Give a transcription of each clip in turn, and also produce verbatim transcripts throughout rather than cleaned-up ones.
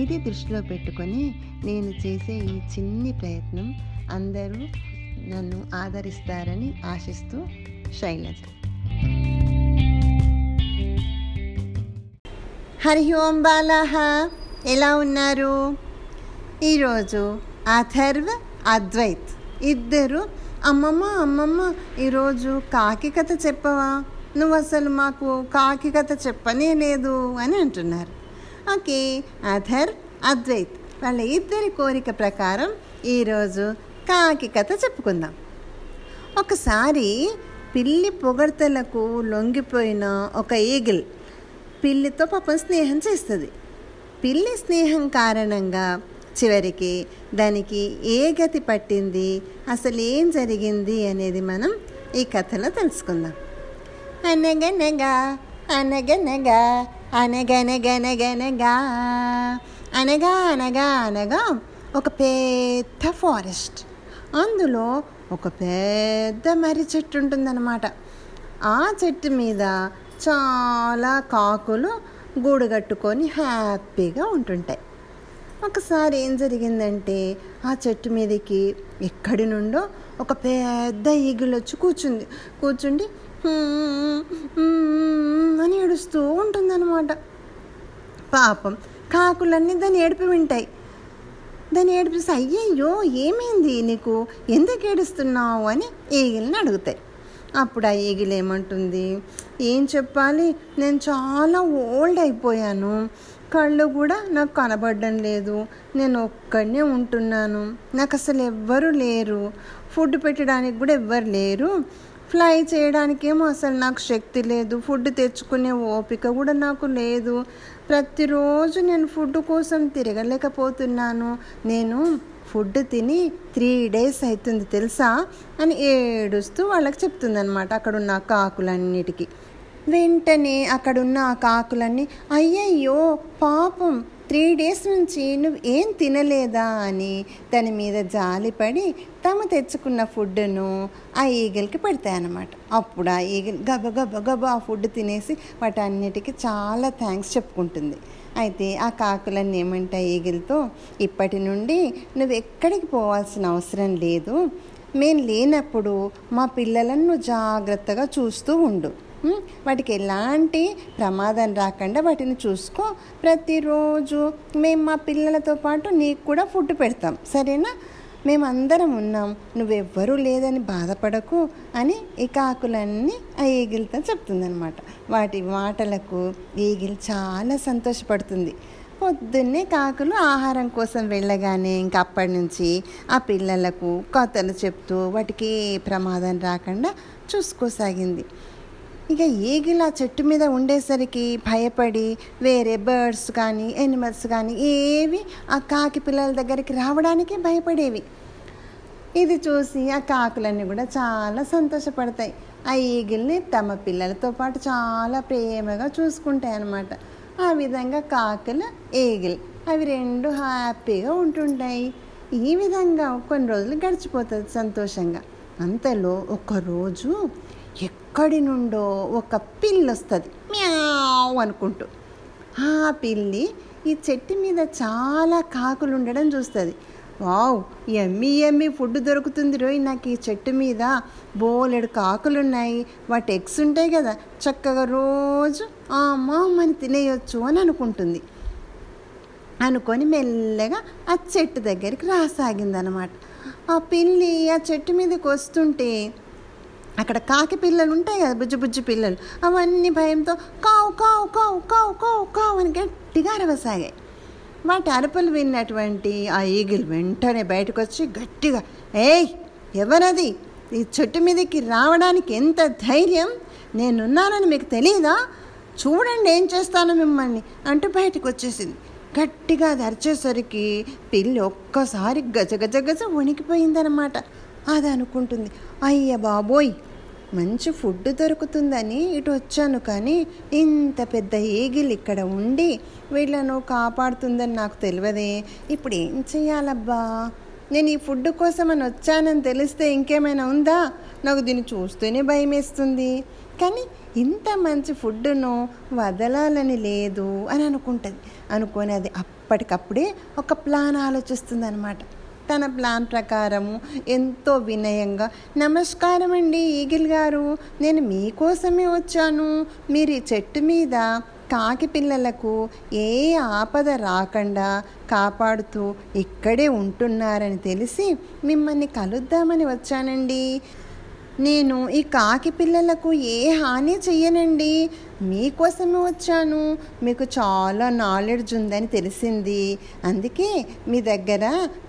ఇది దృష్టిలో పెట్టుకొని నేను చేసే ఈ చిన్ని ప్రయత్నం అందరూ నన్ను ఆదరిస్తారని ఆశిస్తూ శైలజ. హరి ఓం బాలాహ, ఎలా ఉన్నారు? ఈరోజు అథర్వ, అద్వైత్ ఇద్దరు అమ్మమ్మ అమ్మమ్మ ఈరోజు కాకి కథ చెప్పవా, నువ్వు అసలు మాకు కాకి కథ చెప్పనే లేదు అని అంటున్నారు. ఓకే, అథర్వ్, అద్వైత్ వాళ్ళ ఇద్దరి కోరిక ప్రకారం ఈరోజు కాకి కథ చెప్పుకుందాం. ఒకసారి పిల్లి పొగడ్తలకు లొంగిపోయిన ఒక ఈగిల్ పిల్లితో పాపం స్నేహం చేస్తుంది. పిల్లి స్నేహం కారణంగా చివరికి దానికి ఏ గతి పట్టింది, అసలు ఏం జరిగింది అనేది మనం ఈ కథలో తెలుసుకుందాం. అనగనగా అనగనగా అనగనగనగనగా అనగా అనగా అనగా ఒక పెద్ద ఫారెస్ట్. అందులో ఒక పెద్ద మర్రి చెట్టు ఉంటుందన్నమాట. ఆ చెట్టు మీద చాలా కాకులు గూడు కట్టుకొని హ్యాపీగా ఉంటుంటాయి. ఒకసారి ఏం జరిగిందంటే ఆ చెట్టు మీదకి ఎక్కడి నుండో ఒక పెద్ద ఈగిల్ వచ్చి కూర్చుంది కూర్చుండి అని ఏడుస్తూ ఉంటుందన్నమాట. పాపం కాకులన్నీ దాన్ని ఏడిపి వింటాయి. దాన్ని ఏడిపిస్తే, అయ్యయ్యో ఏమైంది నీకు, ఎందుకు ఏడుస్తున్నావు అని ఈగిల్ని అడుగుతాయి. అప్పుడు ఆ ఈగిల్ ఏమంటుంది, ఏం చెప్పాలి, నేను చాలా ఓల్డ్ అయిపోయాను, కళ్ళు కూడా నాకు కనబడడం లేదు, నేను ఒక్కడనే ఉంటున్నాను, నాకు అసలు ఎవ్వరూ లేరు, ఫుడ్ పెట్టడానికి కూడా ఎవ్వరు లేరు, ఫ్లై చేయడానికేమో అసలు నాకు శక్తి లేదు, ఫుడ్ తెచ్చుకునే ఓపిక కూడా నాకు లేదు, ప్రతిరోజు నేను ఫుడ్ కోసం తిరగలేకపోతున్నాను, నేను ఫుడ్ తిని త్రీ డేస్ అవుతుంది తెలుసా అని ఏడుస్తూ వాళ్ళకి చెప్తుందన్నమాట. అక్కడున్న కాకులన్నిటికీ వెంటనే అక్కడున్న ఆ కాకులన్నీ, అయ్యయ్యో పాపం త్రీ డేస్ నుంచి నువ్వు ఏం తినలేదా అని దాని మీద జాలిపడి తాము తెచ్చుకున్న ఫుడ్ను ఆ ఈగిల్కి పెడతాయన్నమాట. అప్పుడు ఆ ఈగిల్ గబ గబ గబ ఆ ఫుడ్ తినేసి వాటన్నిటికీ చాలా థ్యాంక్స్ చెప్పుకుంటుంది. అయితే ఆ కాకులన్నీ ఏమంటాయి ఈగిల్తో, ఇప్పటి నుండి నువ్వు ఎక్కడికి పోవాల్సిన అవసరం లేదు, మేము లేనప్పుడు మా పిల్లలను జాగ్రత్తగా చూస్తూ ఉండు, వాటికి ఎలాంటి ప్రమాదం రాకుండా వాటిని చూసుకో, ప్రతిరోజు మేము మా పిల్లలతో పాటు నీకు కూడా ఫుడ్ పెడతాం, సరేనా, మేమందరం ఉన్నాం, నువ్వెవ్వరూ లేదని బాధపడకు అని ఈ కాకులన్నీ ఆ ఈగిల్తో చెప్తుందనమాట. వాటి మాటలకు ఈగిల్ చాలా సంతోషపడుతుంది. పొద్దున్నే కాకులు ఆహారం కోసం వెళ్ళగానే ఇంక అప్పటి నుంచి ఆ పిల్లలకు కథలు చెప్తూ వాటికి ప్రమాదం రాకుండా చూసుకోసాగింది. ఇక ఈగిల్ ఆ చెట్టు మీద ఉండేసరికి భయపడి వేరే బర్డ్స్ కానీ ఎనిమల్స్ కానీ ఏవి ఆ కాకి పిల్లల దగ్గరికి రావడానికే భయపడేవి. ఇది చూసి ఆ కాకులన్నీ కూడా చాలా సంతోషపడతాయి. ఆ ఈగిల్ని తమ పిల్లలతో పాటు చాలా ప్రేమగా చూసుకుంటాయి అన్నమాట. ఆ విధంగా కాకులు, ఈగిల్ అవి రెండు హ్యాపీగా ఉంటుంటాయి. ఈ విధంగా కొన్ని రోజులు గడిచిపోతుంది సంతోషంగా. అంతలో ఒకరోజు ఎక్కడి నుండో ఒక పిల్లి వస్తుంది, మ్యావ్ అనుకుంటూ. ఆ పిల్లి ఈ చెట్టు మీద చాలా కాకులు ఉండడం చూస్తుంది. వావ్, ఎమ్మి ఎమ్మి ఫుడ్ దొరుకుతుంది రోయ్, నాకు ఈ చెట్టు మీద బోలెడు కాకులు ఉన్నాయి, వాటి ఎగ్స్ ఉంటాయి కదా, చక్కగా రోజు ఆ మామని తినేయొచ్చు అని అనుకుంటుంది. అనుకొని మెల్లగా ఆ చెట్టు దగ్గరికి రాసాగిందనమాట. ఆ పిల్లి ఆ చెట్టు మీదకి వస్తుంటే అక్కడ కాకి పిల్లలు ఉంటాయి కదా, బుజ్జు బుజ్జు పిల్లలు, అవన్నీ భయంతో కావు కావు కావు కావు కావు కావు అని గట్టిగా అరవసాగాయి. వాటి అరపలు విన్నటువంటి ఆ ఈగిల్ వెంటనే బయటకు వచ్చి గట్టిగా, ఏయ్ ఎవరది, ఈ చెట్టు మీదకి రావడానికి ఎంత ధైర్యం, నేనున్నానని మీకు తెలీదా, చూడండి ఏం చేస్తాను మిమ్మల్ని అంటూ బయటకు వచ్చేసింది. గట్టిగా అది అరిచేసరికి పిల్లి ఒక్కసారి గజగజగజ వణికిపోయిందనమాట. అది అనుకుంటుంది, అయ్య బాబోయ్ మంచి ఫుడ్ దొరుకుతుందని ఇటు వచ్చాను కానీ ఇంత పెద్ద ఈగిల్ ఇక్కడ ఉండి వీళ్ళను కాపాడుతుందని నాకు తెలియదే, ఇప్పుడు ఏం చెయ్యాలబ్బా, నేను ఈ ఫుడ్ కోసం అని వచ్చానని తెలిస్తే ఇంకేమైనా ఉందా, నాకు దీన్ని చూస్తూనే భయం వేస్తుంది, కానీ ఇంత మంచి ఫుడ్ను వదలాలని లేదు అని అనుకుంటుంది. అనుకొని అది అప్పటికప్పుడే ఒక ప్లాన్ ఆలోచిస్తుంది అనమాట. తన ప్లాన్ ప్రకారము ఎంతో వినయంగా, నమస్కారం అండి ఈగిల్ గారు, నేను మీకోసమే వచ్చాను, మీరు ఈ చెట్టు మీద కాకి పిల్లలకు ఏ ఆపద రాకుండా కాపాడుతూ ఇక్కడే ఉంటున్నారని తెలిసి మిమ్మల్ని కలుద్దామని వచ్చానండి. నేను ఈ కాకి పిల్లలకు ఏ హాని చెయ్యనండి, మీకోసమే వచ్చాను, మీకు చాలా నాలెడ్జ్ ఉందని తెలిసింది, అందుకే మీ దగ్గర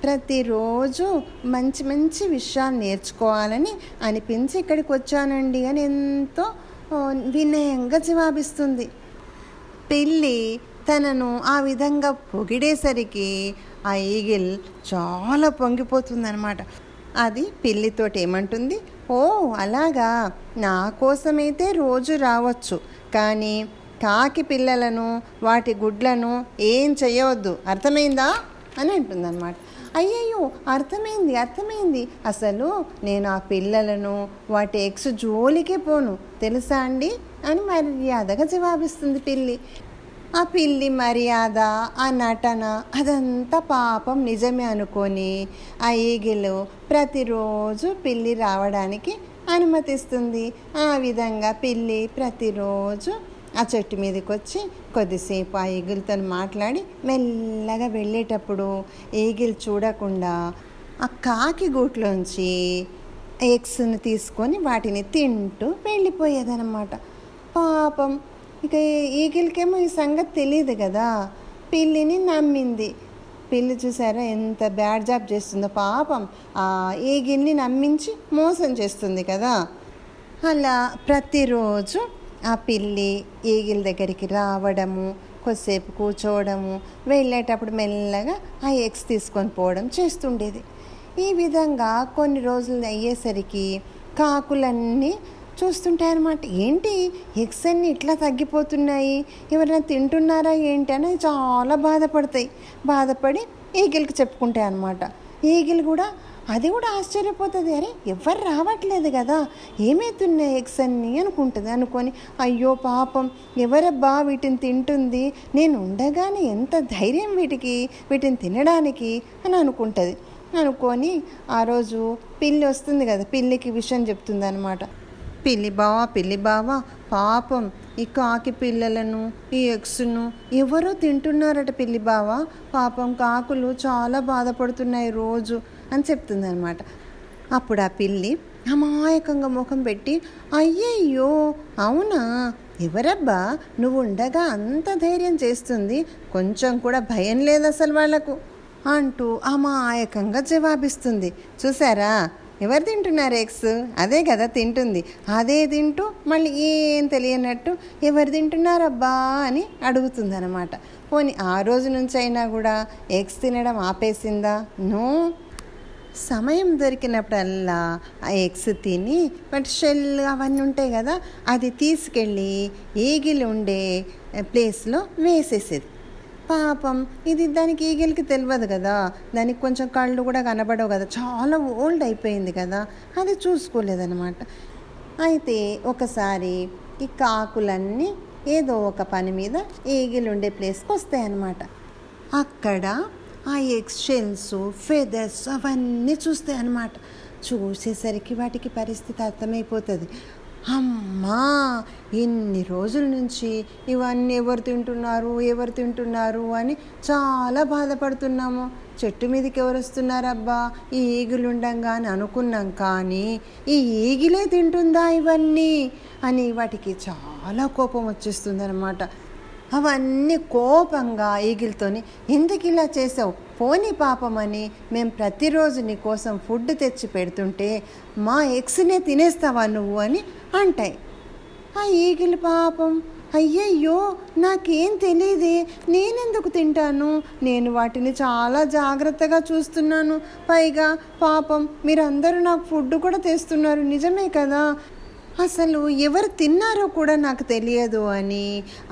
ప్రతిరోజు మంచి మంచి విషయాలు నేర్చుకోవాలని అనిపించి ఇక్కడికి వచ్చానండి అని ఎంతో వినయంగా జవాబిస్తుంది. పిల్లి తనను ఆ విధంగా పొగిడేసరికి ఆ ఈగిల్ చాలా పొంగిపోతుందనమాట. అది పిల్లితోటి ఏమంటుంది, ఓ అలాగా, నా కోసమైతే రోజు రావచ్చు, కానీ కాకి పిల్లలను వాటి గుడ్లను ఏం చేయవద్దు, అర్థమైందా అని అంటుందన్నమాట. అయ్యయ్యో అర్థమైంది అర్థమైంది అసలు నేను ఆ పిల్లలను వాటి ఎక్స్ జోలికే పోను తెలుసా అండి అని మర్యాదగా జవాబిస్తుంది పిల్లి. ఆ పిల్లి మర్యాద, ఆ నటన అదంతా పాపం నిజమే అనుకొని ఆ ఈగిలు ప్రతిరోజు పిల్లి రావడానికి అనుమతిస్తుంది. ఆ విధంగా పిల్లి ప్రతిరోజు ఆ చెట్టు మీదకి వచ్చి కొద్దిసేపు ఆ ఈగిల్తో మాట్లాడి మెల్లగా వెళ్ళేటప్పుడు ఈగిల్ చూడకుండా ఆ కాకి గూట్లోంచి ఎగ్స్ని తీసుకొని వాటిని తింటూ వెళ్ళిపోయేదన్నమాట. పాపం ఇక ఈగిల్కేమో ఈ సంగతి తెలియదు కదా, పిల్లిని నమ్మింది. పిల్లి చూసారా ఎంత బ్యాడ్ జాబ్ చేస్తుందో, పాపం ఆ ఈగిల్ని నమ్మించి మోసం చేస్తుంది కదా. అలా ప్రతిరోజు ఆ పిల్లి ఈగిల్ దగ్గరికి రావడము, కొద్దిసేపు కూర్చోవడము, వెళ్ళేటప్పుడు మెల్లగా ఆ ఎగ్స్ తీసుకొని పోవడం చేస్తుండేది. ఈ విధంగా కొన్ని రోజులు అయ్యేసరికి కాకులన్నీ చూస్తుంటాయన్నమాట, ఏంటి ఎగ్స్ అన్నీ ఇట్లా తగ్గిపోతున్నాయి, ఎవరైనా తింటున్నారా ఏంటి అని చాలా బాధపడతాయి. బాధపడి ఈగిల్కి చెప్పుకుంటాయి అన్నమాట. ఈగిల్ కూడా అది కూడా ఆశ్చర్యపోతుంది, అరే ఎవరు రావట్లేదు కదా, ఏమవుతున్నాయి ఎగ్స్ అన్నీ అనుకుంటుంది. అనుకొని అయ్యో పాపం ఎవరబ్బా వీటిని తింటుంది, నేను ఉండగానే ఎంత ధైర్యం వీటికి వీటిని తినడానికి అని అనుకుంటుంది. అనుకొని ఆ రోజు పిల్లి వస్తుంది కదా, పిల్లికి విషయం చెప్తుంది అనమాట. పిల్లి బావా పిల్లి బావా పాపం ఈ కాకి పిల్లలను ఈ ఎగ్స్ను ఎవరో తింటున్నారట పిల్లి బావా, పాపం కాకులు చాలా బాధపడుతున్నాయి రోజు అని చెప్తుందనమాట. అప్పుడు ఆ పిల్లి అమాయకంగా ముఖం పెట్టి, అయ్యయ్యో అవునా, ఎవరబ్బా నువ్వు ఉండగా అంత ధైర్యం చేస్తుంది, కొంచెం కూడా భయం లేదు అసలు వాళ్లకు అంటూ అమాయకంగా జవాబిస్తుంది. చూసారా ఎవరు తింటున్నారు ఎగ్స్, అదే కదా తింటుంది, అదే తింటూ మళ్ళీ ఏం తెలియనట్టు ఎవరు తింటున్నారబ్బా అని అడుగుతుందనమాట. పోనీ ఆ రోజు నుంచి అయినా కూడా ఎగ్స్ తినడం ఆపేసిందా? నో, సమయం దొరికినప్పుడల్లా ఆ ఎగ్స్ తిని వాటి షెల్ అవన్నీ ఉంటాయి కదా అది తీసుకెళ్ళి ఈగిల్ ఉండే ప్లేస్లో వేసేసేది. పాపం ఇది దానికి ఈగిల్కి తెలియదు కదా, దానికి కొంచెం కళ్ళు కూడా కనబడవు కదా, చాలా ఓల్డ్ అయిపోయింది కదా, అది చూసుకోలేదన్నమాట. అయితే ఒకసారి ఈ కాకులన్నీ ఏదో ఒక పని మీద ఈగిల్ ఉండే ప్లేస్కి వస్తాయన్నమాట. అక్కడ ఆ ఎగ్స్ షెల్స్ ఫెదర్స్ అవన్నీ చూస్తాయి అన్నమాట. చూసేసరికి వాటికి పరిస్థితి అర్థమైపోతుంది, అమ్మా ఇన్ని రోజుల నుంచి ఇవన్నీ ఎవరు తింటున్నారు ఎవరు తింటున్నారు అని చాలా బాధపడుతున్నాము, చెట్టు మీదకి ఎవరు వస్తున్నారబ్బా ఈ ఈగిలు ఉండంగా అని అనుకున్నాం, కానీ ఈ ఈగిలే తింటుందా ఇవన్నీ అని వాటికి చాలా కోపం వచ్చేస్తుంది అన్నమాట. అవన్నీ కోపంగా ఈగిల్తోని, ఎందుకు ఇలా చేసావు పోనీ పాపమని మేము ప్రతిరోజు నీ కోసం ఫుడ్ తెచ్చి పెడుతుంటే మా ఎగ్స్నే తినేస్తావా నువ్వు అని అంటాయి. ఆ ఈగిలి పాపం, అయ్యయ్యో నాకేం తెలియదే, నేనెందుకు తింటాను, నేను వాటిని చాలా జాగ్రత్తగా చూస్తున్నాను, పైగా పాపం మీరందరూ నాకు ఫుడ్ కూడా తెస్తున్నారు, నిజమే కదా, అసలు ఎవరు తిన్నారో కూడా నాకు తెలియదు అని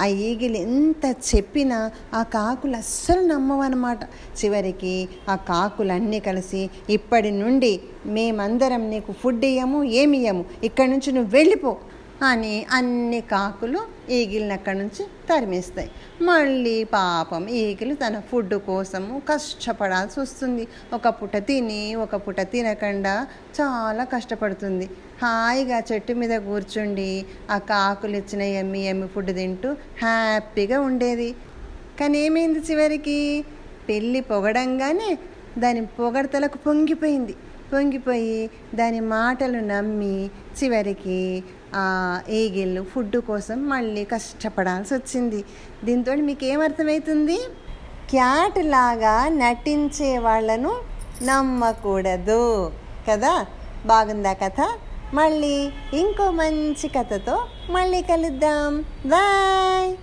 ఆ ఈగిలి ఎంత చెప్పినా ఆ కాకులు అస్సలు నమ్మవన్నమాట. చివరికి ఆ కాకులన్నీ కలిసి, ఇప్పటి నుండి మేమందరం నీకు ఫుడ్ ఇయ్యము, ఏమి ఇయ్యము, ఇక్కడి నుంచి నువ్వు వెళ్ళిపో అని అన్ని కాకులు ఈగిలిని అక్కడి నుంచి తరిమేస్తాయి. మళ్ళీ పాపం ఈగిలి తన ఫుడ్ కోసము కష్టపడాల్సి వస్తుంది. ఒక పుట తిని ఒక పుట తినకుండా చాలా కష్టపడుతుంది. హాయిగా చెట్టు మీద కూర్చుండి ఆ కాకులు ఇచ్చిన ఎమ్మి ఎమ్మి ఫుడ్ తింటూ హ్యాపీగా ఉండేది. కానీ ఏమైంది, చివరికి పెళ్ళి పొగడంగానే దాని పొగడతలకు పొంగిపోయింది. పొంగిపోయి దాని మాటలు నమ్మి చివరికి ఈగిళ్ళు ఫుడ్ కోసం మళ్ళీ కష్టపడాల్సి వచ్చింది. దీంతో మీకు ఏమర్థమవుతుంది, క్యాట్ లాగా నటించే వాళ్ళను నమ్మకూడదు కదా. బాగుందా కథ? మళ్ళీ ఇంకో మంచి కథతో మళ్ళీ కలుద్దాం. బాయ్.